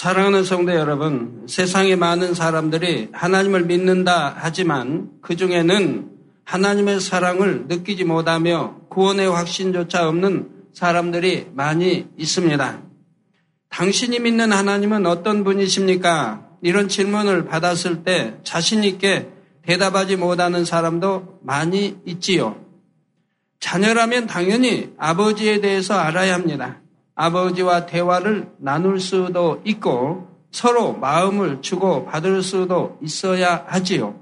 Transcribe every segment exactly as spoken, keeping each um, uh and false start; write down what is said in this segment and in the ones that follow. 사랑하는 성도 여러분, 세상의 많은 사람들이 하나님을 믿는다 하지만 그 중에는 하나님의 사랑을 느끼지 못하며 구원의 확신조차 없는 사람들이 많이 있습니다. 당신이 믿는 하나님은 어떤 분이십니까? 이런 질문을 받았을 때 자신 있게 대답하지 못하는 사람도 많이 있지요. 자녀라면 당연히 아버지에 대해서 알아야 합니다. 아버지와 대화를 나눌 수도 있고 서로 마음을 주고 받을 수도 있어야 하지요.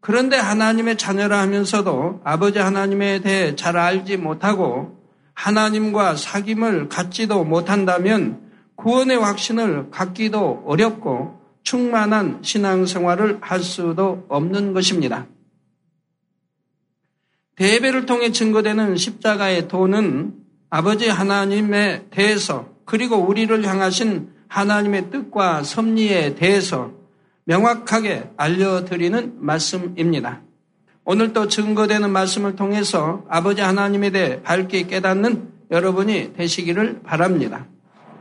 그런데 하나님의 자녀라 하면서도 아버지 하나님에 대해 잘 알지 못하고 하나님과 사귐을 갖지도 못한다면 구원의 확신을 갖기도 어렵고 충만한 신앙생활을 할 수도 없는 것입니다. 예배를 통해 증거되는 십자가의 도는 아버지 하나님에 대해서 그리고 우리를 향하신 하나님의 뜻과 섭리에 대해서 명확하게 알려드리는 말씀입니다. 오늘 또 증거되는 말씀을 통해서 아버지 하나님에 대해 밝게 깨닫는 여러분이 되시기를 바랍니다.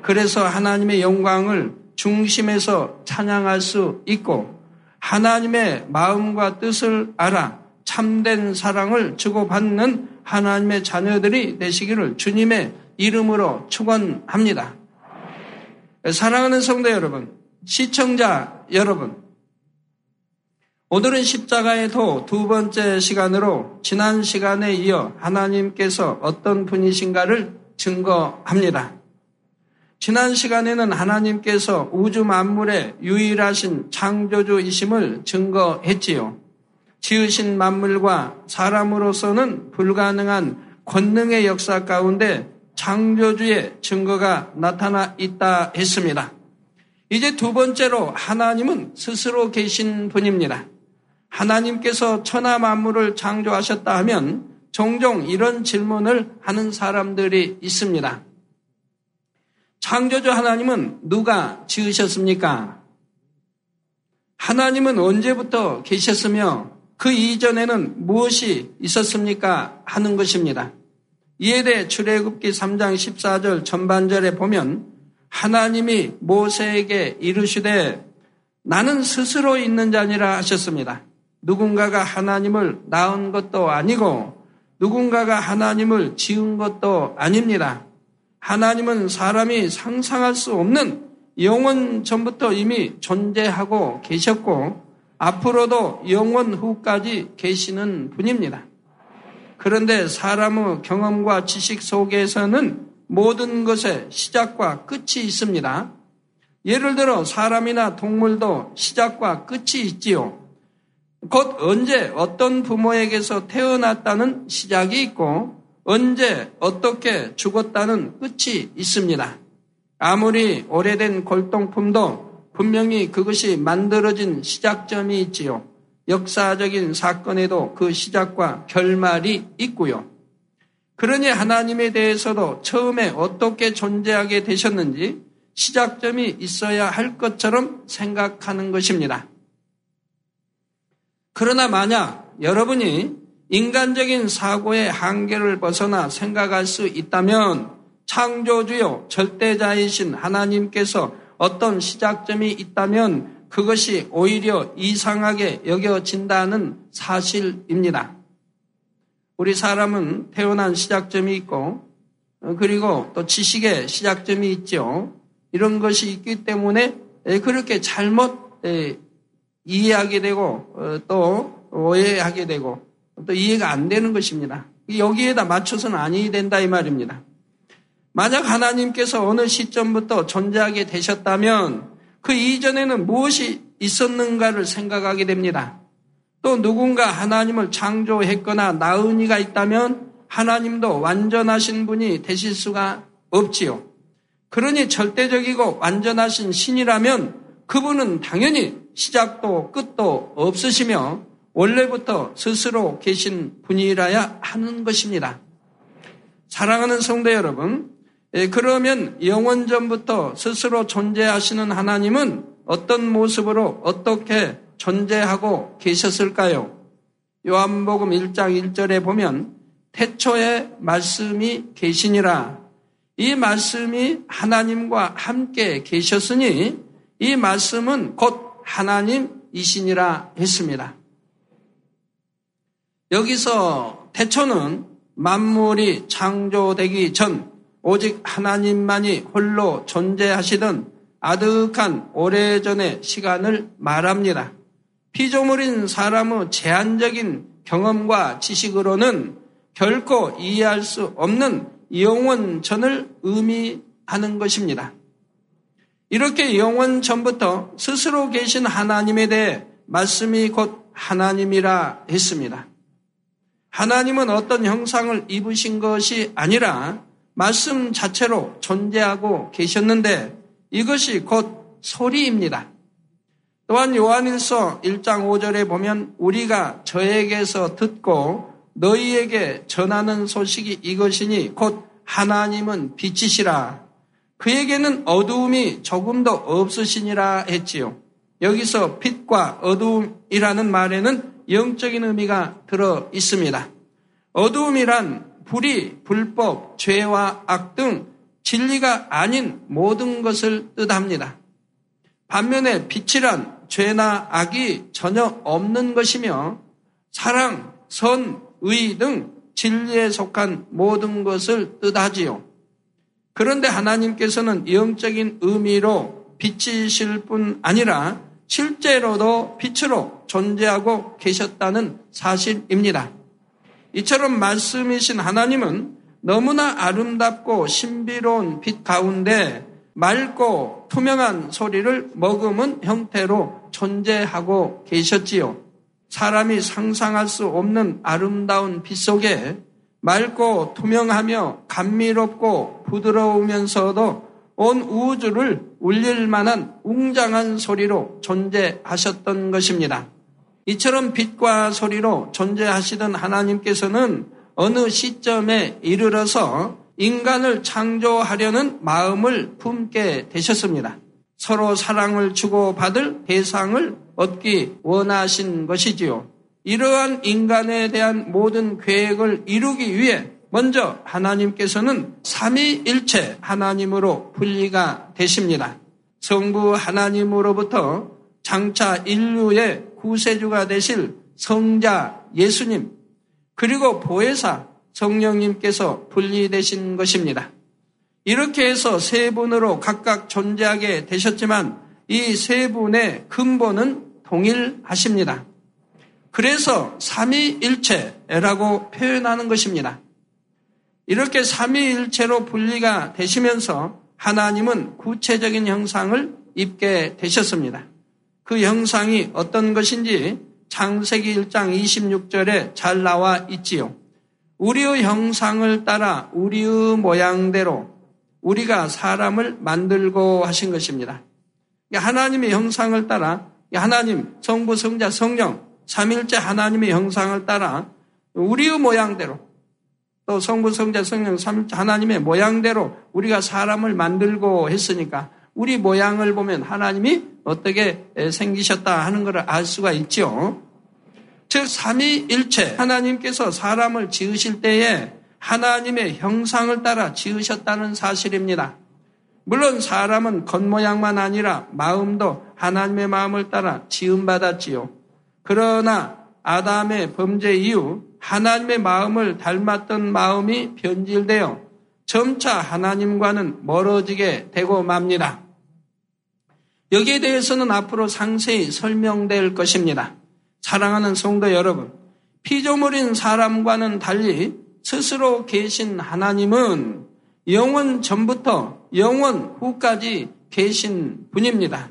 그래서 하나님의 영광을 중심에서 찬양할 수 있고 하나님의 마음과 뜻을 알아 참된 사랑을 주고받는 하나님의 자녀들이 되시기를 주님의 이름으로 축원합니다. 사랑하는 성도 여러분, 시청자 여러분, 오늘은 십자가의 도 두 번째 시간으로 지난 시간에 이어 하나님께서 어떤 분이신가를 증거합니다. 지난 시간에는 하나님께서 우주 만물의 유일하신 창조주이심을 증거했지요. 지으신 만물과 사람으로서는 불가능한 권능의 역사 가운데 창조주의 증거가 나타나 있다 했습니다. 이제 두 번째로 하나님은 스스로 계신 분입니다. 하나님께서 천하 만물을 창조하셨다 하면 종종 이런 질문을 하는 사람들이 있습니다. 창조주 하나님은 누가 지으셨습니까? 하나님은 언제부터 계셨으며 그 이전에는 무엇이 있었습니까? 하는 것입니다. 이에 대해 출애굽기 삼 장 십사 절 전반절에 보면 하나님이 모세에게 이르시되 나는 스스로 있는 자니라 하셨습니다. 누군가가 하나님을 낳은 것도 아니고 누군가가 하나님을 지은 것도 아닙니다. 하나님은 사람이 상상할 수 없는 영원 전부터 이미 존재하고 계셨고 앞으로도 영원 후까지 계시는 분입니다. 그런데 사람의 경험과 지식 속에서는 모든 것의 시작과 끝이 있습니다. 예를 들어 사람이나 동물도 시작과 끝이 있지요. 곧 언제 어떤 부모에게서 태어났다는 시작이 있고 언제 어떻게 죽었다는 끝이 있습니다. 아무리 오래된 골동품도 분명히 그것이 만들어진 시작점이 있지요. 역사적인 사건에도 그 시작과 결말이 있고요. 그러니 하나님에 대해서도 처음에 어떻게 존재하게 되셨는지 시작점이 있어야 할 것처럼 생각하는 것입니다. 그러나 만약 여러분이 인간적인 사고의 한계를 벗어나 생각할 수 있다면 창조주요 절대자이신 하나님께서 어떤 시작점이 있다면 그것이 오히려 이상하게 여겨진다는 사실입니다. 우리 사람은 태어난 시작점이 있고 그리고 또 지식의 시작점이 있죠. 이런 것이 있기 때문에 그렇게 잘못 이해하게 되고 또 오해하게 되고 또 이해가 안 되는 것입니다. 여기에다 맞춰서는 아니 된다 이 말입니다. 만약 하나님께서 어느 시점부터 존재하게 되셨다면 그 이전에는 무엇이 있었는가를 생각하게 됩니다. 또 누군가 하나님을 창조했거나 낳은 이가 있다면 하나님도 완전하신 분이 되실 수가 없지요. 그러니 절대적이고 완전하신 신이라면 그분은 당연히 시작도 끝도 없으시며 원래부터 스스로 계신 분이라야 하는 것입니다. 사랑하는 성도 여러분, 그러면 영원 전부터 스스로 존재하시는 하나님은 어떤 모습으로 어떻게 존재하고 계셨을까요? 요한복음 일 장 일 절에 보면 태초에 말씀이 계시니라 이 말씀이 하나님과 함께 계셨으니 이 말씀은 곧 하나님이시니라 했습니다. 여기서 태초는 만물이 창조되기 전 오직 하나님만이 홀로 존재하시던 아득한 오래전의 시간을 말합니다. 피조물인 사람의 제한적인 경험과 지식으로는 결코 이해할 수 없는 영원전을 의미하는 것입니다. 이렇게 영원전부터 스스로 계신 하나님에 대해 말씀이 곧 하나님이라 했습니다. 하나님은 어떤 형상을 입으신 것이 아니라 말씀 자체로 존재하고 계셨는데 이것이 곧 소리입니다. 또한 요한일서 일 장 오 절에 보면 우리가 저에게서 듣고 너희에게 전하는 소식이 이것이니 곧 하나님은 빛이시라 그에게는 어두움이 조금도 없으시니라 했지요. 여기서 빛과 어두움이라는 말에는 영적인 의미가 들어 있습니다. 어두움이란 불의, 불법, 죄와 악 등 진리가 아닌 모든 것을 뜻합니다. 반면에 빛이란 죄나 악이 전혀 없는 것이며 사랑, 선, 의 등 진리에 속한 모든 것을 뜻하지요. 그런데 하나님께서는 영적인 의미로 빛이실 뿐 아니라 실제로도 빛으로 존재하고 계셨다는 사실입니다. 이처럼 말씀이신 하나님은 너무나 아름답고 신비로운 빛 가운데 맑고 투명한 소리를 머금은 형태로 존재하고 계셨지요. 사람이 상상할 수 없는 아름다운 빛 속에 맑고 투명하며 감미롭고 부드러우면서도 온 우주를 울릴 만한 웅장한 소리로 존재하셨던 것입니다. 이처럼 빛과 소리로 존재하시던 하나님께서는 어느 시점에 이르러서 인간을 창조하려는 마음을 품게 되셨습니다. 서로 사랑을 주고받을 대상을 얻기 원하신 것이지요. 이러한 인간에 대한 모든 계획을 이루기 위해 먼저 하나님께서는 삼위일체 하나님으로 분리가 되십니다. 성부 하나님으로부터 장차 인류의 구세주가 되실 성자 예수님 그리고 보혜사 성령님께서 분리되신 것입니다. 이렇게 해서 세 분으로 각각 존재하게 되셨지만 이 세 분의 근본은 동일하십니다. 그래서 삼위일체라고 표현하는 것입니다. 이렇게 삼위일체로 분리가 되시면서 하나님은 구체적인 형상을 입게 되셨습니다. 그 형상이 어떤 것인지 창세기 일 장 이십육 절에 잘 나와 있지요. 우리의 형상을 따라 우리의 모양대로 우리가 사람을 만들고 하신 것입니다. 하나님의 형상을 따라 하나님, 성부, 성자, 성령, 삼위일체 하나님의 형상을 따라 우리의 모양대로 또 성부, 성자, 성령, 삼위일체 하나님의 모양대로 우리가 사람을 만들고 했으니까 우리 모양을 보면 하나님이 어떻게 생기셨다 하는 것을 알 수가 있죠. 즉 삼위일체 하나님께서 사람을 지으실 때에 하나님의 형상을 따라 지으셨다는 사실입니다. 물론 사람은 겉모양만 아니라 마음도 하나님의 마음을 따라 지음받았지요. 그러나 아담의 범죄 이후 하나님의 마음을 닮았던 마음이 변질되어 점차 하나님과는 멀어지게 되고 맙니다. 여기에 대해서는 앞으로 상세히 설명될 것입니다. 사랑하는 성도 여러분, 피조물인 사람과는 달리 스스로 계신 하나님은 영원 전부터 영원 후까지 계신 분입니다.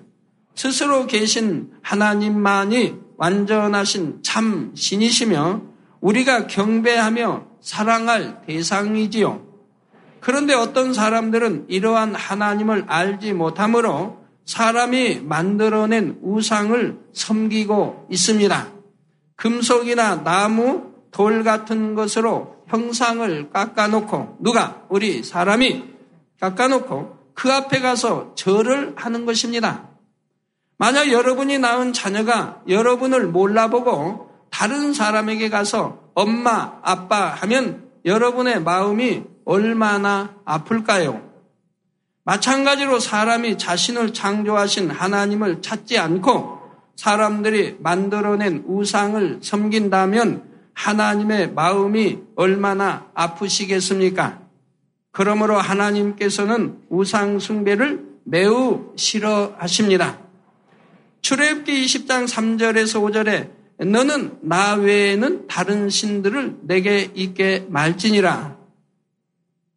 스스로 계신 하나님만이 완전하신 참 신이시며 우리가 경배하며 사랑할 대상이지요. 그런데 어떤 사람들은 이러한 하나님을 알지 못함으로 사람이 만들어낸 우상을 섬기고 있습니다. 금속이나 나무, 돌 같은 것으로 형상을 깎아놓고 누가? 우리 사람이 깎아놓고 그 앞에 가서 절을 하는 것입니다. 만약 여러분이 낳은 자녀가 여러분을 몰라보고 다른 사람에게 가서 엄마, 아빠 하면 여러분의 마음이 얼마나 아플까요? 마찬가지로 사람이 자신을 창조하신 하나님을 찾지 않고 사람들이 만들어낸 우상을 섬긴다면 하나님의 마음이 얼마나 아프시겠습니까? 그러므로 하나님께서는 우상 숭배를 매우 싫어하십니다. 출애굽기 이십 장 삼 절에서 오 절에 너는 나 외에는 다른 신들을 내게 있게 말지니라.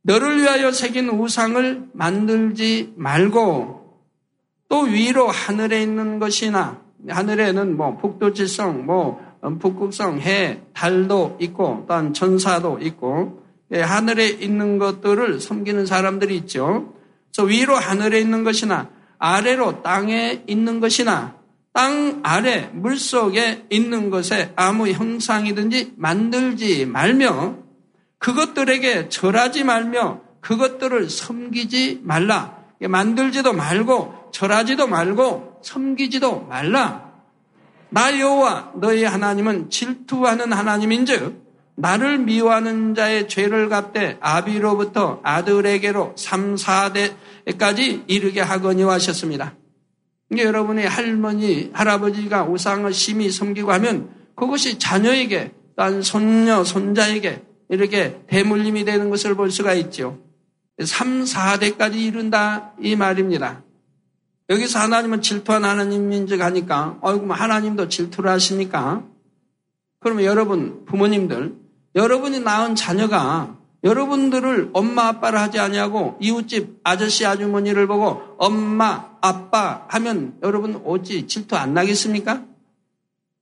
너를 위하여 새긴 우상을 만들지 말고, 또 위로 하늘에 있는 것이나, 하늘에는 뭐 북두칠성, 뭐 북극성, 해, 달도 있고, 또한 천사도 있고, 예, 하늘에 있는 것들을 섬기는 사람들이 있죠. 그래서 위로 하늘에 있는 것이나 아래로 땅에 있는 것이나 땅 아래 물속에 있는 것에 아무 형상이든지 만들지 말며 그것들에게 절하지 말며 그것들을 섬기지 말라. 만들지도 말고 절하지도 말고 섬기지도 말라. 나 여호와 너희 하나님은 질투하는 하나님인즉 나를 미워하는 자의 죄를 갚되 아비로부터 아들에게로 삼, 사 대까지 이르게 하거니와 하셨습니다. 이게 여러분의 할머니, 할아버지가 우상을 심히 섬기고 하면 그것이 자녀에게, 딴 손녀, 손자에게 이렇게 대물림이 되는 것을 볼 수가 있죠. 삼, 사 대까지 이른다 이 말입니다. 여기서 하나님은 질투한 하나님인지 하니까 어이구 하나님도 질투를 하십니까? 그러면 여러분 부모님들, 여러분이 낳은 자녀가 여러분들을 엄마 아빠를 하지 아니하고 이웃집 아저씨 아주머니를 보고 엄마 아빠 하면 여러분 어찌 질투 안 나겠습니까?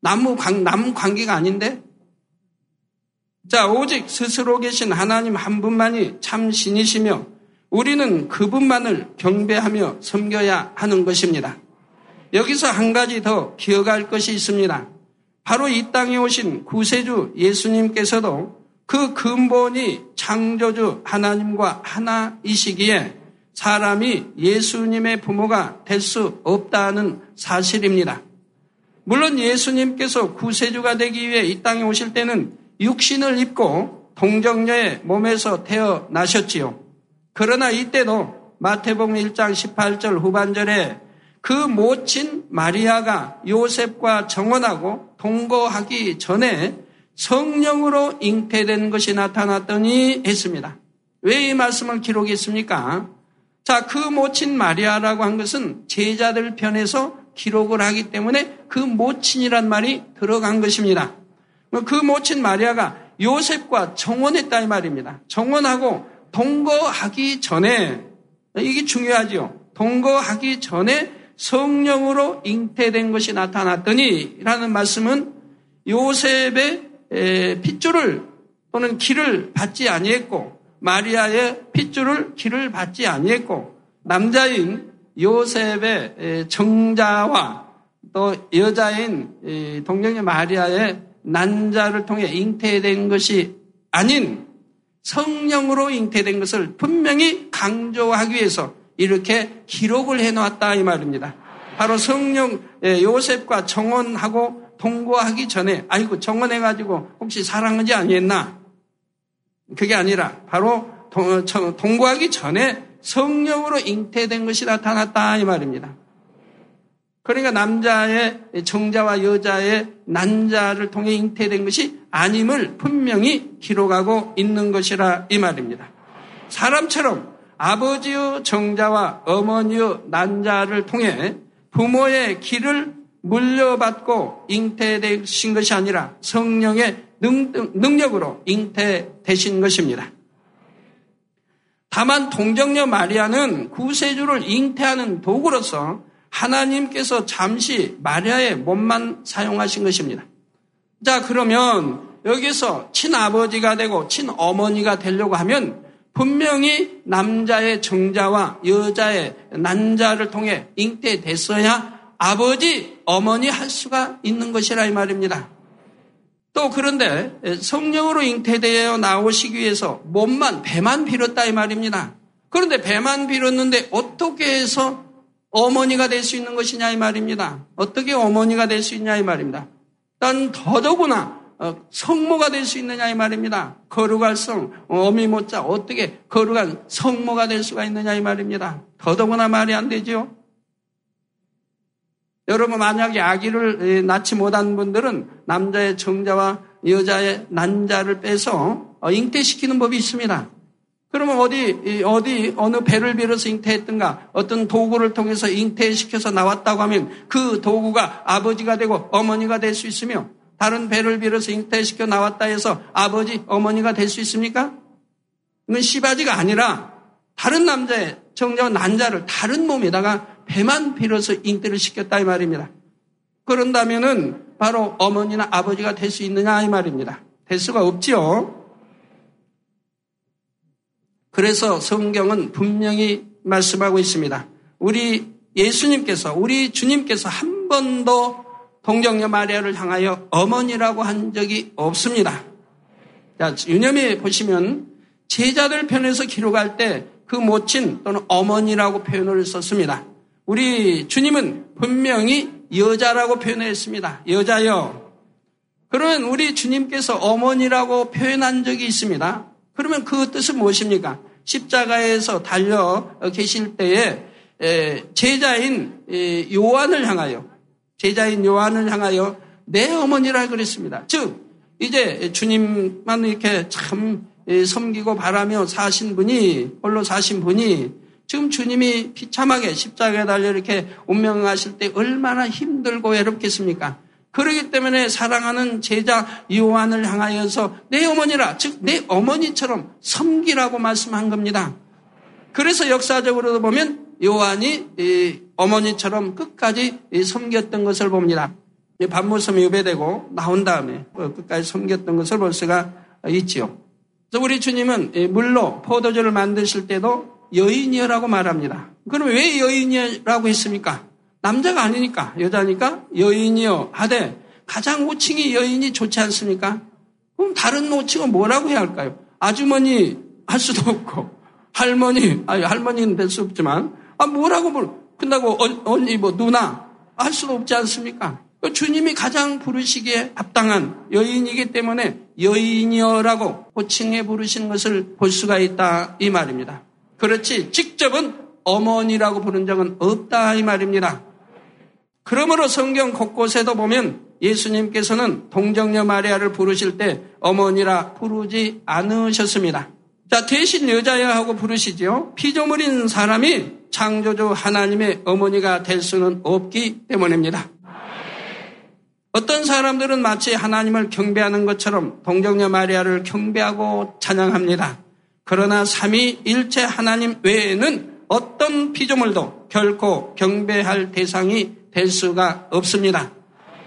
남 관계가 아닌데? 자, 오직 스스로 계신 하나님 한 분만이 참 신이시며 우리는 그분만을 경배하며 섬겨야 하는 것입니다. 여기서 한 가지 더 기억할 것이 있습니다. 바로 이 땅에 오신 구세주 예수님께서도 그 근본이 창조주 하나님과 하나이시기에 사람이 예수님의 부모가 될 수 없다는 사실입니다. 물론 예수님께서 구세주가 되기 위해 이 땅에 오실 때는 육신을 입고 동정녀의 몸에서 태어나셨지요. 그러나 이때도 마태복음 일 장 십팔 절 후반절에 그 모친 마리아가 요셉과 정혼하고 동거하기 전에 성령으로 잉태된 것이 나타났더니 했습니다. 왜 이 말씀을 기록했습니까? 자, 그 모친 마리아라고 한 것은 제자들 편에서 기록을 하기 때문에 그 모친이란 말이 들어간 것입니다. 그 모친 마리아가 요셉과 정혼했다 이 말입니다. 정혼하고 동거하기 전에, 이게 중요하죠. 동거하기 전에 성령으로 잉태된 것이 나타났더니 라는 말씀은 요셉의 핏줄을 또는 기를 받지 아니했고 마리아의 핏줄을 기를 받지 아니했고 남자인 요셉의 정자와 또 여자인 동정녀 마리아의 난자를 통해 잉태된 것이 아닌 성령으로 잉태된 것을 분명히 강조하기 위해서 이렇게 기록을 해놓았다 이 말입니다. 바로 성령, 요셉과 정혼하고 동거하기 전에, 아이고 정혼해가지고 혹시 사랑하지 아니했나? 그게 아니라 바로 동거하기 전에 성령으로 잉태된 것이 나타났다 이 말입니다. 그러니까 남자의 정자와 여자의 난자를 통해 잉태된 것이 아님을 분명히 기록하고 있는 것이라 이 말입니다. 사람처럼 아버지의 정자와 어머니의 난자를 통해 부모의 기를 물려받고 잉태되신 것이 아니라 성령의 능력으로 잉태되신 것입니다. 다만 동정녀 마리아는 구세주를 잉태하는 도구로서 하나님께서 잠시 마리아의 몸만 사용하신 것입니다. 자, 그러면 여기서 친아버지가 되고 친어머니가 되려고 하면 분명히 남자의 정자와 여자의 난자를 통해 잉태됐어야 아버지, 어머니 할 수가 있는 것이라 이 말입니다. 또 그런데 성령으로 잉태되어 나오시기 위해서 몸만, 배만 빌었다 이 말입니다. 그런데 배만 빌었는데 어떻게 해서 어머니가 될 수 있는 것이냐 이 말입니다. 어떻게 어머니가 될 수 있냐 이 말입니다. 난 더더구나 성모가 될 수 있느냐 이 말입니다. 거룩할 성, 어미 못자 어떻게 거룩한 성모가 될 수가 있느냐 이 말입니다. 더더구나 말이 안 되죠. 여러분 만약에 아기를 낳지 못한 분들은 남자의 정자와 여자의 난자를 빼서 잉태시키는 법이 있습니다. 그러면 어디 어디 어느 배를 빌어서 잉태했던가 어떤 도구를 통해서 잉태시켜서 나왔다고 하면 그 도구가 아버지가 되고 어머니가 될 수 있으며 다른 배를 빌어서 잉태시켜 나왔다 해서 아버지 어머니가 될 수 있습니까? 이건 씨바지가 아니라 다른 남자의 정자와 난자를 다른 몸에다가 배만 빌어서 잉태를 시켰다 이 말입니다. 그런다면은 바로 어머니나 아버지가 될 수 있느냐 이 말입니다. 될 수가 없지요. 그래서 성경은 분명히 말씀하고 있습니다. 우리 예수님께서 우리 주님께서 한 번도 동정녀 마리아를 향하여 어머니라고 한 적이 없습니다. 자, 유념해 보시면 제자들 편에서 기록할 때 그 모친 또는 어머니라고 표현을 썼습니다. 우리 주님은 분명히 여자라고 표현했습니다. 여자요. 그러면 우리 주님께서 어머니라고 표현한 적이 있습니다. 그러면 그 뜻은 무엇입니까? 십자가에서 달려 계실 때에 제자인 요한을 향하여 제자인 요한을 향하여 내 어머니라 그랬습니다. 즉 이제 주님만 이렇게 참 섬기고 바라며 사신 분이 홀로 사신 분이 지금 주님이 비참하게 십자가에 달려 이렇게 운명하실 때 얼마나 힘들고 외롭겠습니까? 그러기 때문에 사랑하는 제자 요한을 향하여서 내 어머니라, 즉 내 어머니처럼 섬기라고 말씀한 겁니다. 그래서 역사적으로도 보면 요한이 이 어머니처럼 끝까지 이 섬겼던 것을 봅니다. 반모섬이 유배되고 나온 다음에 끝까지 섬겼던 것을 볼 수가 있지요. 그래서 우리 주님은 물로 포도주를 만드실 때도 여인이여라고 말합니다. 그럼 왜 여인이여라고 했습니까? 남자가 아니니까 여자니까 여인이여 하되 가장 호칭이 여인이 좋지 않습니까? 그럼 다른 호칭은 뭐라고 해야 할까요? 아주머니 할 수도 없고 할머니, 아니 할머니는 될 수 없지만 아 뭐라고 뭐 끝나고 언니 뭐 누나 할 수도 없지 않습니까? 주님이 가장 부르시기에 합당한 여인이기 때문에 여인이여라고 호칭해 부르신 것을 볼 수가 있다 이 말입니다. 그렇지 직접은 어머니라고 부른 적은 없다 이 말입니다. 그러므로 성경 곳곳에도 보면 예수님께서는 동정녀 마리아를 부르실 때 어머니라 부르지 않으셨습니다. 자 대신 여자여 하고 부르시지요. 피조물인 사람이 창조주 하나님의 어머니가 될 수는 없기 때문입니다. 어떤 사람들은 마치 하나님을 경배하는 것처럼 동정녀 마리아를 경배하고 찬양합니다. 그러나 삼위일체 하나님 외에는 어떤 피조물도 결코 경배할 대상이 될 수가 없습니다.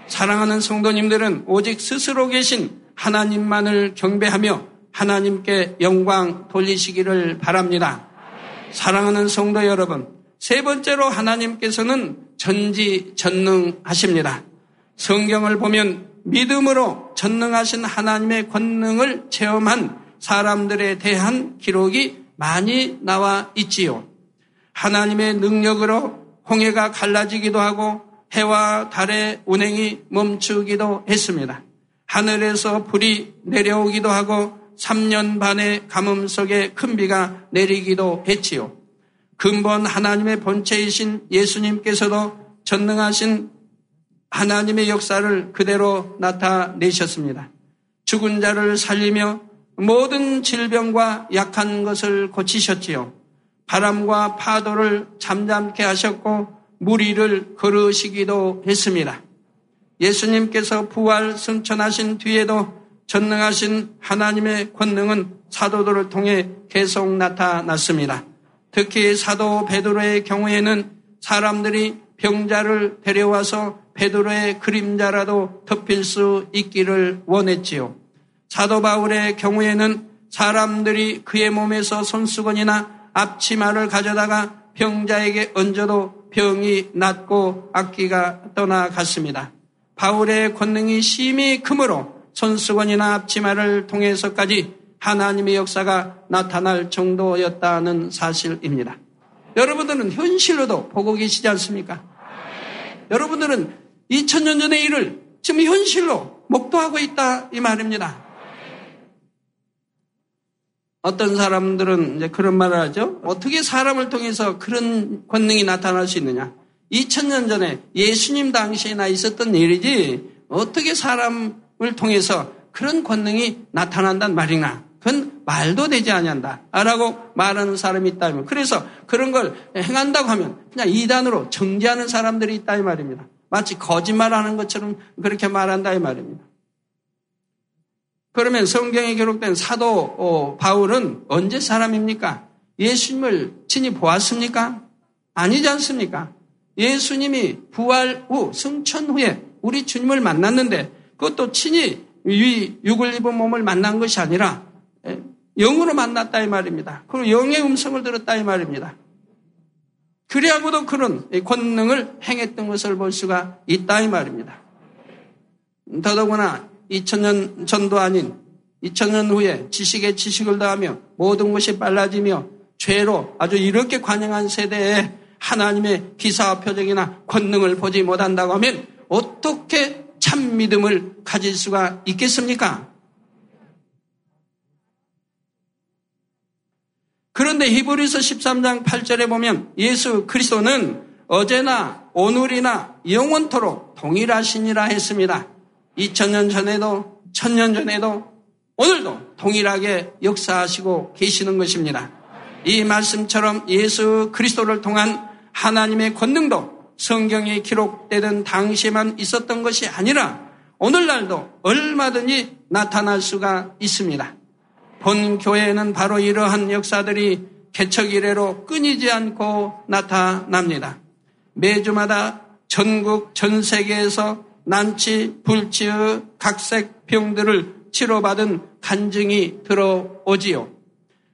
사랑하는 성도님들은 오직 스스로 계신 하나님만을 경배하며 하나님께 영광 돌리시기를 바랍니다. 사랑하는 성도 여러분, 세 번째로 하나님께서는 전지전능하십니다. 성경을 보면 믿음으로 전능하신 하나님의 권능을 체험한 사람들에 대한 기록이 많이 나와 있지요. 하나님의 능력으로 홍해가 갈라지기도 하고 해와 달의 운행이 멈추기도 했습니다. 하늘에서 불이 내려오기도 하고 삼 년 반의 가뭄 속에 큰 비가 내리기도 했지요. 근본 하나님의 본체이신 예수님께서도 전능하신 하나님의 역사를 그대로 나타내셨습니다. 죽은 자를 살리며 모든 질병과 약한 것을 고치셨지요. 바람과 파도를 잠잠케 하셨고 물 위를 걸으시기도 했습니다. 예수님께서 부활 승천하신 뒤에도 전능하신 하나님의 권능은 사도들을 통해 계속 나타났습니다. 특히 사도 베드로의 경우에는 사람들이 병자를 데려와서 베드로의 그림자라도 덮일 수 있기를 원했지요. 사도 바울의 경우에는 사람들이 그의 몸에서 손수건이나 앞치마를 가져다가 병자에게 얹어도 병이 낫고 악기가 떠나갔습니다. 바울의 권능이 심히 크므로 손수건이나 앞치마를 통해서까지 하나님의 역사가 나타날 정도였다는 사실입니다. 여러분들은 현실로도 보고 계시지 않습니까? 여러분들은 이천 년 전의 일을 지금 현실로 목도하고 있다 이 말입니다. 어떤 사람들은 이제 그런 말을 하죠. 어떻게 사람을 통해서 그런 권능이 나타날 수 있느냐. 이천 년 전에 예수님 당시에나 있었던 일이지 어떻게 사람을 통해서 그런 권능이 나타난단 말이냐. 그건 말도 되지 아니한다 라고 말하는 사람이 있다면, 그래서 그런 걸 행한다고 하면 그냥 이단으로 정죄하는 사람들이 있다 이 말입니다. 마치 거짓말하는 것처럼 그렇게 말한다 이 말입니다. 그러면 성경에 기록된 사도 바울은 언제 사람입니까? 예수님을 친히 보았습니까? 아니지 않습니까? 예수님이 부활 후 승천 후에 우리 주님을 만났는데, 그것도 친히 육을 입은 몸을 만난 것이 아니라 영으로 만났다 이 말입니다. 그리고 영의 음성을 들었다 이 말입니다. 그리하고도 그런 권능을 행했던 것을 볼 수가 있다 이 말입니다. 더더구나 이천 년 전도 아닌 이천 년 후에 지식에 지식을 더하며 모든 것이 빨라지며 죄로 아주 이렇게 관영한 세대에 하나님의 기사와 표적이나 권능을 보지 못한다고 하면 어떻게 참 믿음을 가질 수가 있겠습니까? 그런데 히브리서 십삼 장 팔 절에 보면 예수 그리스도는 어제나 오늘이나 영원토록 동일하시니라 했습니다. 이천 년 전에도 천 년 전에도 오늘도 동일하게 역사하시고 계시는 것입니다. 이 말씀처럼 예수 그리스도를 통한 하나님의 권능도 성경에 기록되던 당시에만 있었던 것이 아니라 오늘날도 얼마든지 나타날 수가 있습니다. 본 교회에는 바로 이러한 역사들이 개척 이래로 끊이지 않고 나타납니다. 매주마다 전국 전 세계에서 난치, 불치의 각색 병들을 치료받은 간증이 들어오지요.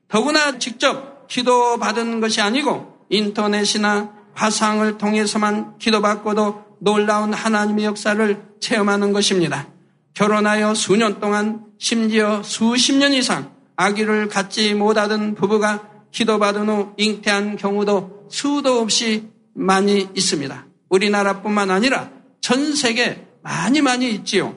더구나 직접 기도받은 것이 아니고 인터넷이나 화상을 통해서만 기도받고도 놀라운 하나님의 역사를 체험하는 것입니다. 결혼하여 수년 동안 심지어 수십 년 이상 아기를 갖지 못하던 부부가 기도받은 후 잉태한 경우도 수도 없이 많이 있습니다. 우리나라뿐만 아니라 전 세계 많이 많이 있지요.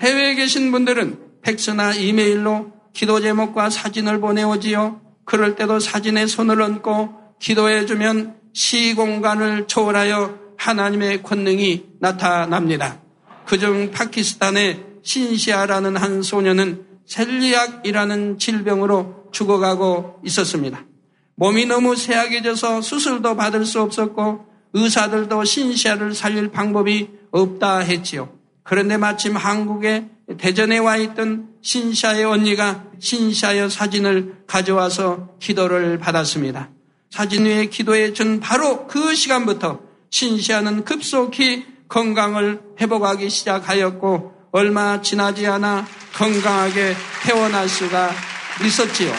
해외에 계신 분들은 팩스나 이메일로 기도 제목과 사진을 보내오지요. 그럴 때도 사진에 손을 얹고 기도해주면 시공간을 초월하여 하나님의 권능이 나타납니다. 그중 파키스탄의 신시아라는 한 소녀는 셀리악이라는 질병으로 죽어가고 있었습니다. 몸이 너무 쇠약해져서 수술도 받을 수 없었고 의사들도 신시아를 살릴 방법이 없다 했지요. 그런데 마침 한국에 대전에 와 있던 신시아의 언니가 신시아의 사진을 가져와서 기도를 받았습니다. 사진 위에 기도해 준 바로 그 시간부터 신시아는 급속히 건강을 회복하기 시작하였고 얼마 지나지 않아 건강하게 태어날 수가 있었지요.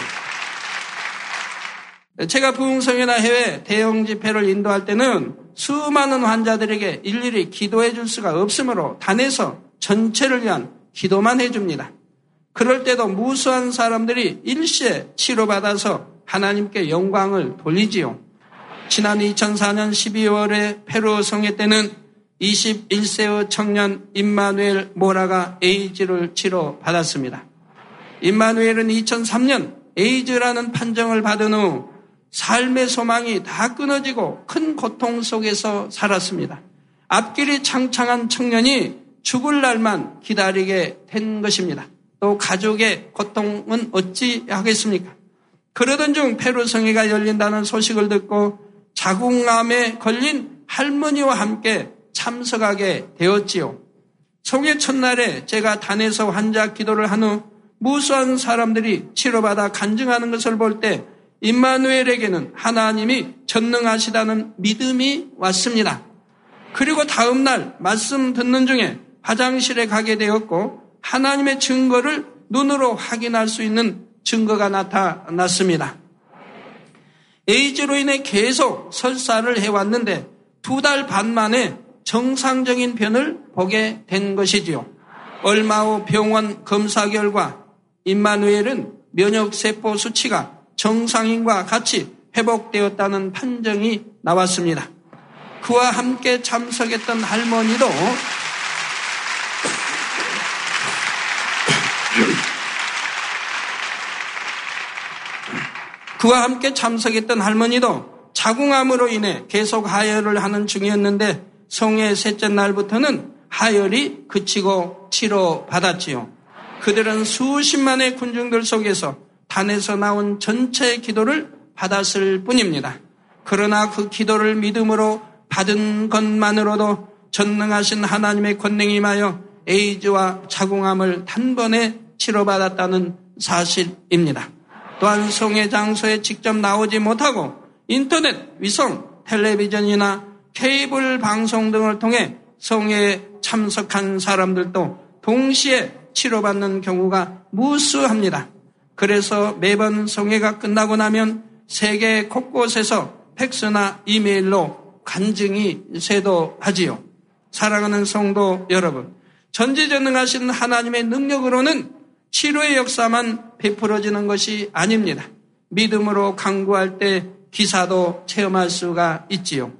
제가 부흥성이나 해외 대형 집회를 인도할 때는 수많은 환자들에게 일일이 기도해 줄 수가 없으므로 단에서 전체를 위한 기도만 해줍니다. 그럴 때도 무수한 사람들이 일시에 치료받아서 하나님께 영광을 돌리지요. 지난 이천사 년 십이 월에 페루 성회 때는 이십일 세의 청년 임마누엘 모라가 에이즈를 치료받았습니다. 임마누엘은 이천삼 년 에이즈라는 판정을 받은 후 삶의 소망이 다 끊어지고 큰 고통 속에서 살았습니다. 앞길이 창창한 청년이 죽을 날만 기다리게 된 것입니다. 또 가족의 고통은 어찌 하겠습니까? 그러던 중 페루 성회가 열린다는 소식을 듣고 자궁암에 걸린 할머니와 함께 참석하게 되었지요. 성회 첫날에 제가 단에서 환자 기도를 한 후 무수한 사람들이 치료받아 간증하는 것을 볼 때 임마누엘에게는 하나님이 전능하시다는 믿음이 왔습니다. 그리고 다음 날 말씀 듣는 중에 화장실에 가게 되었고 하나님의 증거를 눈으로 확인할 수 있는 증거가 나타났습니다. 에이즈로 인해 계속 설사를 해왔는데 두 달 반 만에 정상적인 변을 보게 된 것이지요. 얼마 후 병원 검사 결과 임마누엘은 면역세포 수치가 정상인과 같이 회복되었다는 판정이 나왔습니다. 그와 함께 참석했던 할머니도 그와 함께 참석했던 할머니도 자궁암으로 인해 계속 하혈을 하는 중이었는데 성회 셋째 날부터는 하혈이 그치고 치료받았지요. 그들은 수십만의 군중들 속에서 단에서 나온 전체 기도를 받았을 뿐입니다. 그러나 그 기도를 믿음으로 받은 것만으로도 전능하신 하나님의 권능이 임하여 에이즈와 자궁암을 단번에 치료받았다는 사실입니다. 또한 성회 장소에 직접 나오지 못하고 인터넷, 위성, 텔레비전이나 케이블 방송 등을 통해 성회에 참석한 사람들도 동시에 치료받는 경우가 무수합니다. 그래서 매번 성회가 끝나고 나면 세계 곳곳에서 팩스나 이메일로 간증이 쇄도하지요. 사랑하는 성도 여러분, 전지전능하신 하나님의 능력으로는 치료의 역사만 베풀어지는 것이 아닙니다. 믿음으로 강구할 때 기사도 체험할 수가 있지요.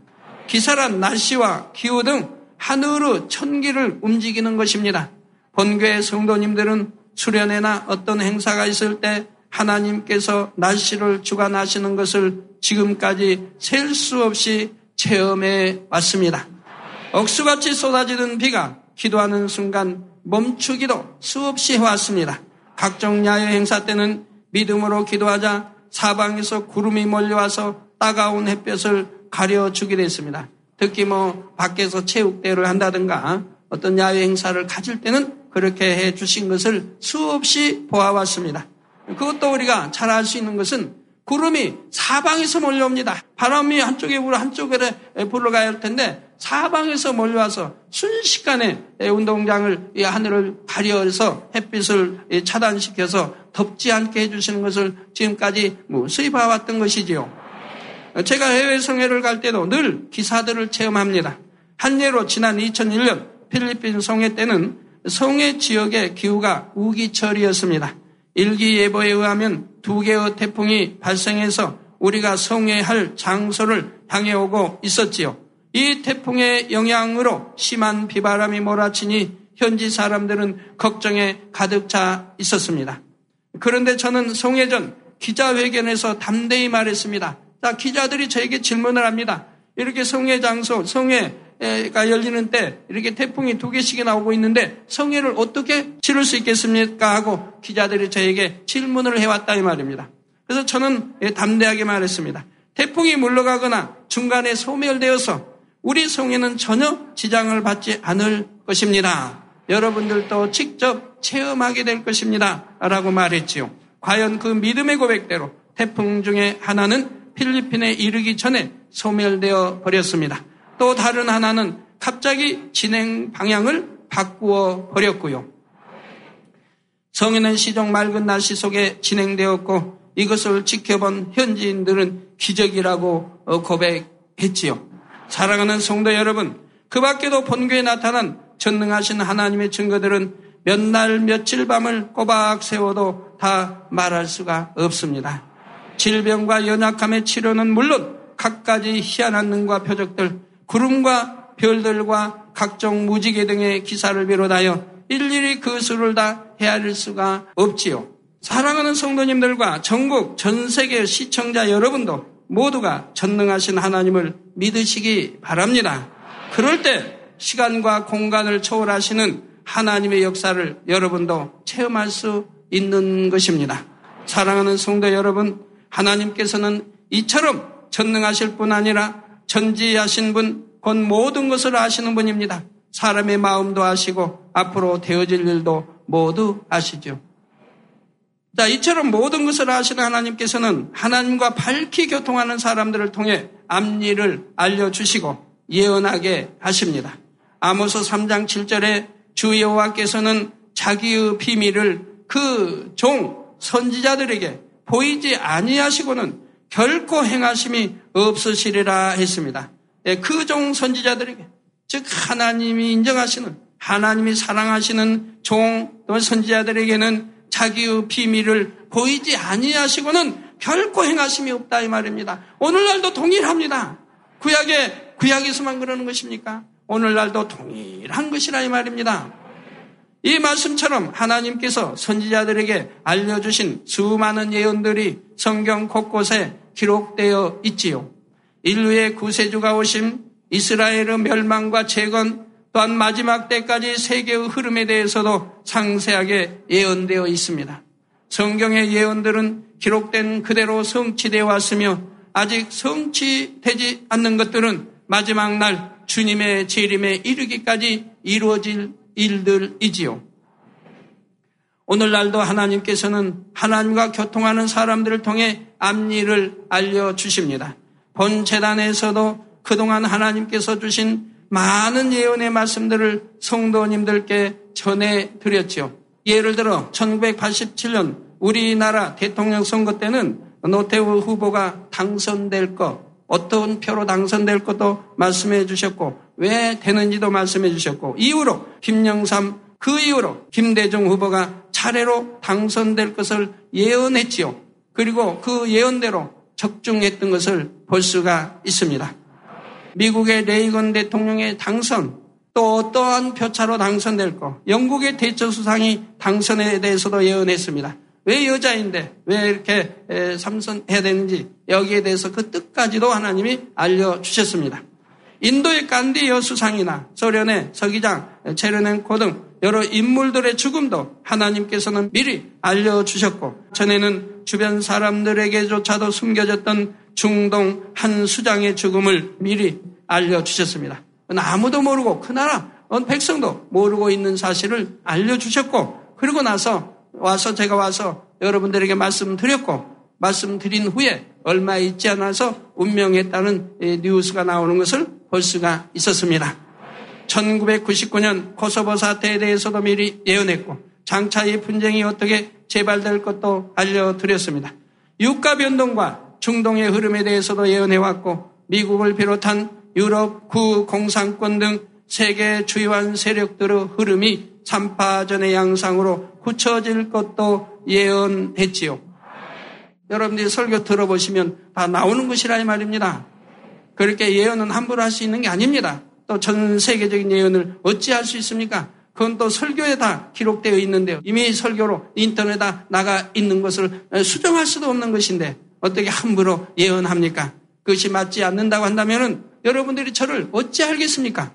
기사란 날씨와 기후 등 하늘의 천기를 움직이는 것입니다. 본교의 성도님들은 수련회나 어떤 행사가 있을 때 하나님께서 날씨를 주관하시는 것을 지금까지 셀 수 없이 체험해 왔습니다. 억수같이 쏟아지는 비가 기도하는 순간 멈추기도 수없이 해왔습니다. 각종 야외 행사 때는 믿음으로 기도하자 사방에서 구름이 몰려와서 따가운 햇볕을 가려주기도 했습니다. 특히 뭐 밖에서 체육대회를 한다든가 어떤 야외 행사를 가질 때는 그렇게 해주신 것을 수없이 보아왔습니다. 그것도 우리가 잘 알 수 있는 것은 구름이 사방에서 몰려옵니다. 바람이 한쪽에 불어 한쪽으로 불러가야 할 텐데 사방에서 몰려와서 순식간에 운동장을 이 하늘을 가려서 햇빛을 차단시켜서 덥지 않게 해주시는 것을 지금까지 무수히 봐왔던 것이지요. 제가 해외 성회를 갈 때도 늘 기사들을 체험합니다. 한 예로 지난 이천일 년 필리핀 성회 때는 성회 지역의 기후가 우기철이었습니다. 일기예보에 의하면 두 개의 태풍이 발생해서 우리가 성회할 장소를 향해 오고 있었지요. 이 태풍의 영향으로 심한 비바람이 몰아치니 현지 사람들은 걱정에 가득 차 있었습니다. 그런데 저는 성회 전 기자회견에서 담대히 말했습니다. 자, 기자들이 저에게 질문을 합니다. 이렇게 성회 장소, 성회가 열리는 때 이렇게 태풍이 두 개씩이나 오고 있는데 성회를 어떻게 치를 수 있겠습니까? 하고 기자들이 저에게 질문을 해왔다 이 말입니다. 그래서 저는 담대하게 말했습니다. 태풍이 물러가거나 중간에 소멸되어서 우리 성회는 전혀 지장을 받지 않을 것입니다. 여러분들도 직접 체험하게 될 것입니다. 라고 말했지요. 과연 그 믿음의 고백대로 태풍 중에 하나는 필리핀에 이르기 전에 소멸되어 버렸습니다. 또 다른 하나는 갑자기 진행 방향을 바꾸어 버렸고요. 성회는 시종 맑은 날씨 속에 진행되었고 이것을 지켜본 현지인들은 기적이라고 고백했지요. 사랑하는 성도 여러분, 그 밖에도 본교에 나타난 전능하신 하나님의 증거들은 몇 날 며칠 밤을 꼬박 세워도 다 말할 수가 없습니다. 질병과 연약함의 치료는 물론 갖가지 희한한 능과 표적들, 구름과 별들과 각종 무지개 등의 기사를 비롯하여 일일이 그 수를 다 헤아릴 수가 없지요. 사랑하는 성도님들과 전국 전세계 시청자 여러분도 모두가 전능하신 하나님을 믿으시기 바랍니다. 그럴 때 시간과 공간을 초월하시는 하나님의 역사를 여러분도 체험할 수 있는 것입니다. 사랑하는 성도 여러분, 하나님께서는 이처럼 전능하실 뿐 아니라 전지하신 분, 곧 모든 것을 아시는 분입니다. 사람의 마음도 아시고 앞으로 되어질 일도 모두 아시죠. 자, 이처럼 모든 것을 아시는 하나님께서는 하나님과 밝히 교통하는 사람들을 통해 앞일을 알려주시고 예언하게 하십니다. 아모스 삼 장 칠 절에 주 여호와께서는 자기의 비밀을 그 종 선지자들에게 보이지 아니하시고는 결코 행하심이 없으시리라 했습니다. 예, 그 종 선지자들에게, 즉 하나님이 인정하시는, 하나님이 사랑하시는 종 또는 선지자들에게는 자기의 비밀을 보이지 아니하시고는 결코 행하심이 없다 이 말입니다. 오늘날도 동일합니다. 구약에, 구약에서만 그러는 것입니까? 오늘날도 동일한 것이라 이 말입니다. 이 말씀처럼 하나님께서 선지자들에게 알려주신 수많은 예언들이 성경 곳곳에 기록되어 있지요. 인류의 구세주가 오심, 이스라엘의 멸망과 재건, 또한 마지막 때까지 세계의 흐름에 대해서도 상세하게 예언되어 있습니다. 성경의 예언들은 기록된 그대로 성취되어 왔으며 아직 성취되지 않는 것들은 마지막 날 주님의 재림에 이르기까지 이루어질 일들이지요. 오늘날도 하나님께서는 하나님과 교통하는 사람들을 통해 앞일을 알려주십니다. 본 재단에서도 그동안 하나님께서 주신 많은 예언의 말씀들을 성도님들께 전해드렸지요. 예를 들어 천구백팔십칠 년 우리나라 대통령 선거 때는 노태우 후보가 당선될 것, 어떤 표로 당선될 것도 말씀해 주셨고 왜 되는지도 말씀해 주셨고, 이후로 김영삼, 그 이후로 김대중 후보가 차례로 당선될 것을 예언했지요. 그리고 그 예언대로 적중했던 것을 볼 수가 있습니다. 미국의 레이건 대통령의 당선, 또 어떠한 표차로 당선될 것, 영국의 대처 수상이 당선에 대해서도 예언했습니다. 왜 여자인데 왜 이렇게 삼선해야 되는지 여기에 대해서 그 뜻까지도 하나님이 알려주셨습니다. 인도의 간디 여수상이나 소련의 서기장 체르넨코 등 여러 인물들의 죽음도 하나님께서는 미리 알려주셨고, 전에는 주변 사람들에게조차도 숨겨졌던 중동 한 수장의 죽음을 미리 알려주셨습니다. 아무도 모르고 그 나라 백성도 모르고 있는 사실을 알려주셨고, 그리고 나서 와서 제가 와서 여러분들에게 말씀드렸고, 말씀드린 후에 얼마 있지 않아서 운명했다는 뉴스가 나오는 것을 볼 수가 있었습니다. 천구백구십구 년 코소보 사태에 대해서도 미리 예언했고, 장차의 분쟁이 어떻게 재발될 것도 알려드렸습니다. 유가 변동과 중동의 흐름에 대해서도 예언해왔고, 미국을 비롯한 유럽, 구공산권 등 세계 주요한 세력들의 흐름이 삼파전의 양상으로 굳혀질 것도 예언했지요. 여러분들이 설교 들어보시면 다 나오는 것이라 이 말입니다. 그렇게 예언은 함부로 할 수 있는 게 아닙니다. 또 전 세계적인 예언을 어찌 할 수 있습니까? 그건 또 설교에 다 기록되어 있는데요. 이미 설교로 인터넷에 다 나가 있는 것을 수정할 수도 없는 것인데 어떻게 함부로 예언합니까? 그것이 맞지 않는다고 한다면은 여러분들이 저를 어찌 알겠습니까?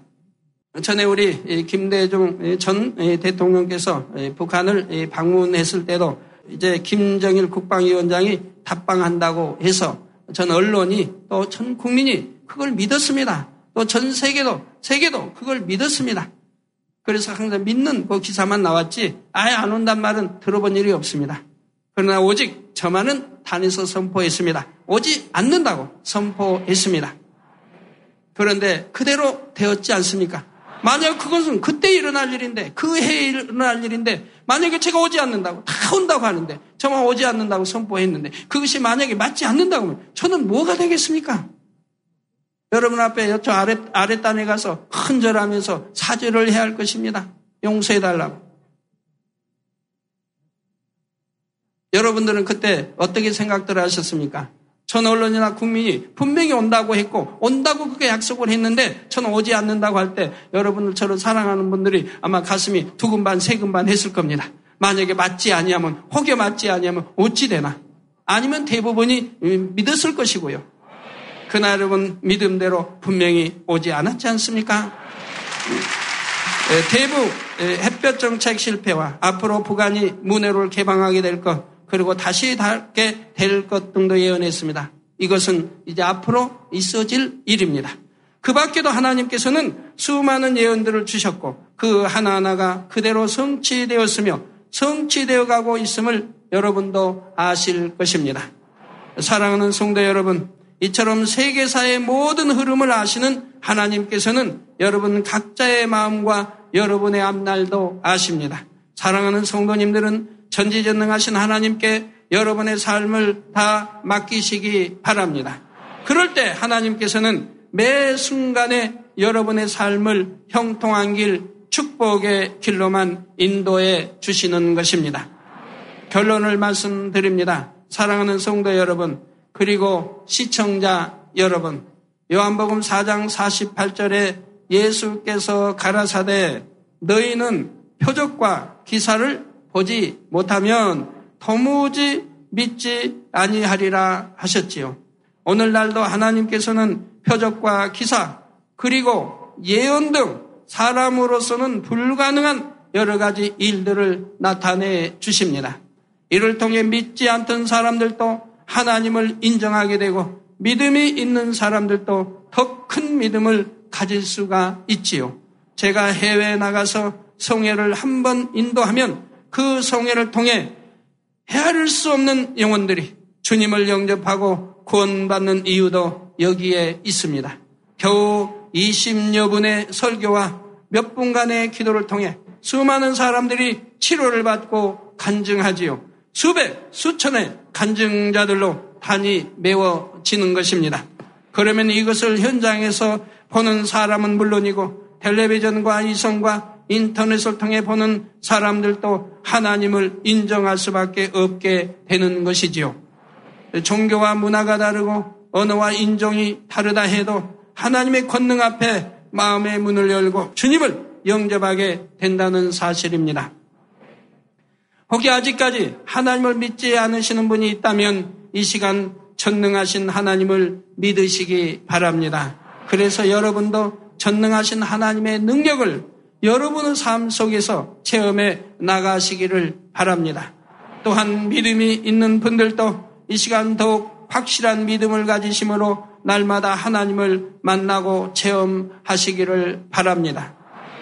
전에 우리 김대중 전 대통령께서 북한을 방문했을 때도 이제 김정일 국방위원장이 답방한다고 해서 전 언론이 또 전 국민이 그걸 믿었습니다. 또 전 세계도 세계도 그걸 믿었습니다. 그래서 항상 믿는 그 기사만 나왔지 아예 안 온단 말은 들어본 일이 없습니다. 그러나 오직 저만은 단에서 선포했습니다. 오지 않는다고 선포했습니다. 그런데 그대로 되었지 않습니까? 만약 그것은 그때 일어날 일인데, 그 해에 일어날 일인데, 만약에 제가 오지 않는다고, 다 온다고 하는데, 저만 오지 않는다고 선포했는데, 그것이 만약에 맞지 않는다고 하면 저는 뭐가 되겠습니까? 여러분 앞에 여쭤 아래, 아래 땅에 가서 큰절하면서 사죄를 해야 할 것입니다. 용서해달라고. 여러분들은 그때 어떻게 생각들 하셨습니까? 전 언론이나 국민이 분명히 온다고 했고 온다고 그게 약속을 했는데 저는 오지 않는다고 할 때 여러분들 저를 사랑하는 분들이 아마 가슴이 두근반 세근반 했을 겁니다. 만약에 맞지 아니하면, 혹여 맞지 아니하면 어찌 되나? 아니면 대부분이 믿었을 것이고요. 그날은 믿음대로 분명히 오지 않았지 않습니까? 대북 햇볕 정책 실패와 앞으로 북한이 문해로를 개방하게 될 것, 그리고 다시 닿게 될 것 등도 예언했습니다. 이것은 이제 앞으로 있어질 일입니다. 그 밖에도 하나님께서는 수많은 예언들을 주셨고 그 하나하나가 그대로 성취되었으며 성취되어 가고 있음을 여러분도 아실 것입니다. 사랑하는 성도 여러분, 이처럼 세계사의 모든 흐름을 아시는 하나님께서는 여러분 각자의 마음과 여러분의 앞날도 아십니다. 사랑하는 성도님들은 전지전능하신 하나님께 여러분의 삶을 다 맡기시기 바랍니다. 그럴 때 하나님께서는 매 순간에 여러분의 삶을 형통한 길, 축복의 길로만 인도해 주시는 것입니다. 결론을 말씀드립니다. 사랑하는 성도 여러분, 그리고 시청자 여러분, 요한복음 사 장 사십팔 절에 예수께서 가라사대 너희는 표적과 기사를 보지 못하면 도무지 믿지 아니하리라 하셨지요. 오늘날도 하나님께서는 표적과 기사 그리고 예언 등 사람으로서는 불가능한 여러 가지 일들을 나타내 주십니다. 이를 통해 믿지 않던 사람들도 하나님을 인정하게 되고 믿음이 있는 사람들도 더 큰 믿음을 가질 수가 있지요. 제가 해외에 나가서 성회를 한 번 인도하면 그 성회를 통해 헤아릴 수 없는 영혼들이 주님을 영접하고 구원받는 이유도 여기에 있습니다. 겨우 이십여 분의 설교와 몇 분간의 기도를 통해 수많은 사람들이 치료를 받고 간증하지요. 수백, 수천의 간증자들로 단이 메워지는 것입니다. 그러면 이것을 현장에서 보는 사람은 물론이고 텔레비전과 이성과 인터넷을 통해 보는 사람들도 하나님을 인정할 수밖에 없게 되는 것이지요. 종교와 문화가 다르고 언어와 인종이 다르다 해도 하나님의 권능 앞에 마음의 문을 열고 주님을 영접하게 된다는 사실입니다. 혹시 아직까지 하나님을 믿지 않으시는 분이 있다면 이 시간 전능하신 하나님을 믿으시기 바랍니다. 그래서 여러분도 전능하신 하나님의 능력을 여러분의 삶 속에서 체험해 나가시기를 바랍니다. 또한 믿음이 있는 분들도 이 시간 더욱 확실한 믿음을 가지심으로 날마다 하나님을 만나고 체험하시기를 바랍니다.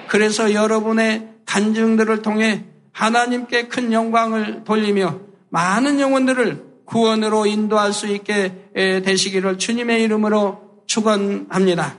그래서 여러분의 간증들을 통해 하나님께 큰 영광을 돌리며 많은 영혼들을 구원으로 인도할 수 있게 되시기를 주님의 이름으로 축원합니다.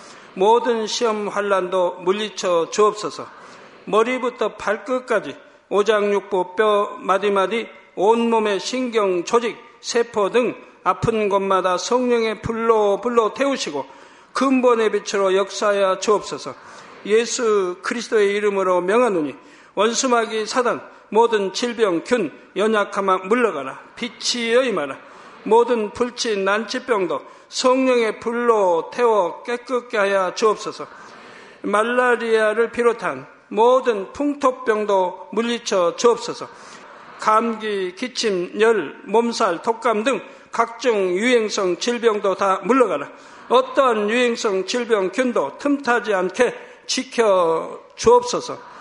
모든 시험 환란도 물리쳐 주옵소서. 머리부터 발끝까지 오장육부 뼈 마디마디 온몸의 신경 조직 세포 등 아픈 곳마다 성령의 불로 불로 태우시고 근본의 빛으로 역사하여 주옵소서. 예수 그리스도의 이름으로 명하노니 원수마귀 사단 모든 질병 균 연약함아 물러가라. 빛이여 임하라. 모든 불치 난치병도 성령의 불로 태워 깨끗게 하여 주옵소서. 말라리아를 비롯한 모든 풍토병도 물리쳐 주옵소서. 감기, 기침, 열, 몸살, 독감 등 각종 유행성 질병도 다 물러가라. 어떠한 유행성 질병균도 틈타지 않게 지켜 주옵소서.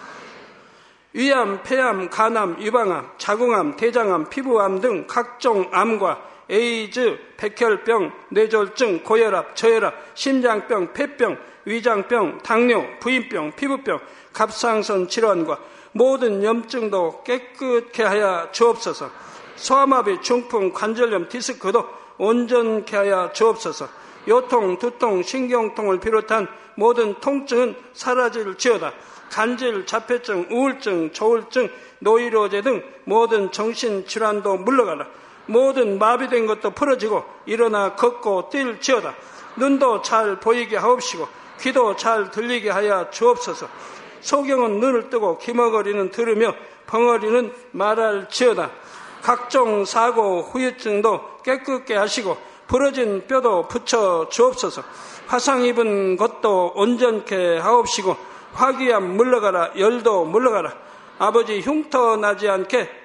위암, 폐암, 간암, 유방암, 자궁암, 대장암, 피부암 등 각종 암과 에이즈, 백혈병, 뇌졸중, 고혈압, 저혈압, 심장병, 폐병, 위장병, 당뇨, 부인병, 피부병, 갑상선 질환과 모든 염증도 깨끗게 하여 주옵소서. 소아마비, 중풍, 관절염, 디스크도 온전케 하여 주옵소서. 요통, 두통, 신경통을 비롯한 모든 통증은 사라질지어다. 간질, 자폐증, 우울증, 조울증, 노이로제 등 모든 정신질환도 물러가라. 모든 마비된 것도 풀어지고 일어나 걷고 뛸지어다. 눈도 잘 보이게 하옵시고 귀도 잘 들리게 하여 주옵소서. 소경은 눈을 뜨고 기머거리는 들으며 벙어리는 말할지어다. 각종 사고 후유증도 깨끗게 하시고 부러진 뼈도 붙여 주옵소서. 화상 입은 것도 온전케 하옵시고 화기암 물러가라. 열도 물러가라. 아버지 흉터 나지 않게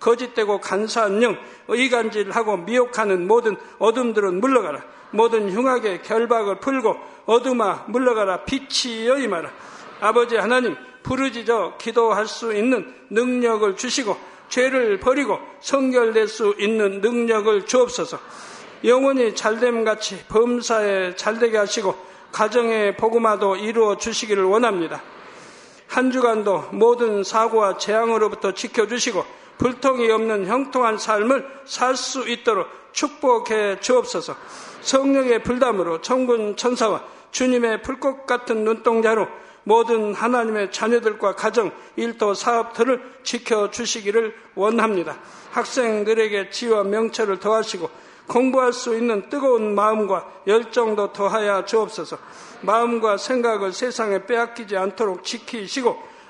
거짓되고 간사한 영, 이간질하고 미혹하는 모든 어둠들은 물러가라. 모든 흉악의 결박을 풀고 어둠아 물러가라. 빛이여 임하라. 아버지 하나님, 부르짖어 기도할 수 있는 능력을 주시고 죄를 버리고 성결될 수 있는 능력을 주옵소서. 영원히 잘됨같이 범사에 잘되게 하시고 가정의 복음화도 이루어 주시기를 원합니다. 한 주간도 모든 사고와 재앙으로부터 지켜주시고 불통이 없는 형통한 삶을 살 수 있도록 축복해 주옵소서. 성령의 불담으로 천군 천사와 주님의 불꽃 같은 눈동자로 모든 하나님의 자녀들과 가정, 일도, 사업들을 지켜주시기를 원합니다. 학생들에게 지혜와 명철을 더하시고 공부할 수 있는 뜨거운 마음과 열정도 더하여 주옵소서. 마음과 생각을 세상에 빼앗기지 않도록 지키시고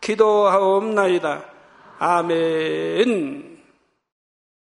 기도하옵나이다. 아멘.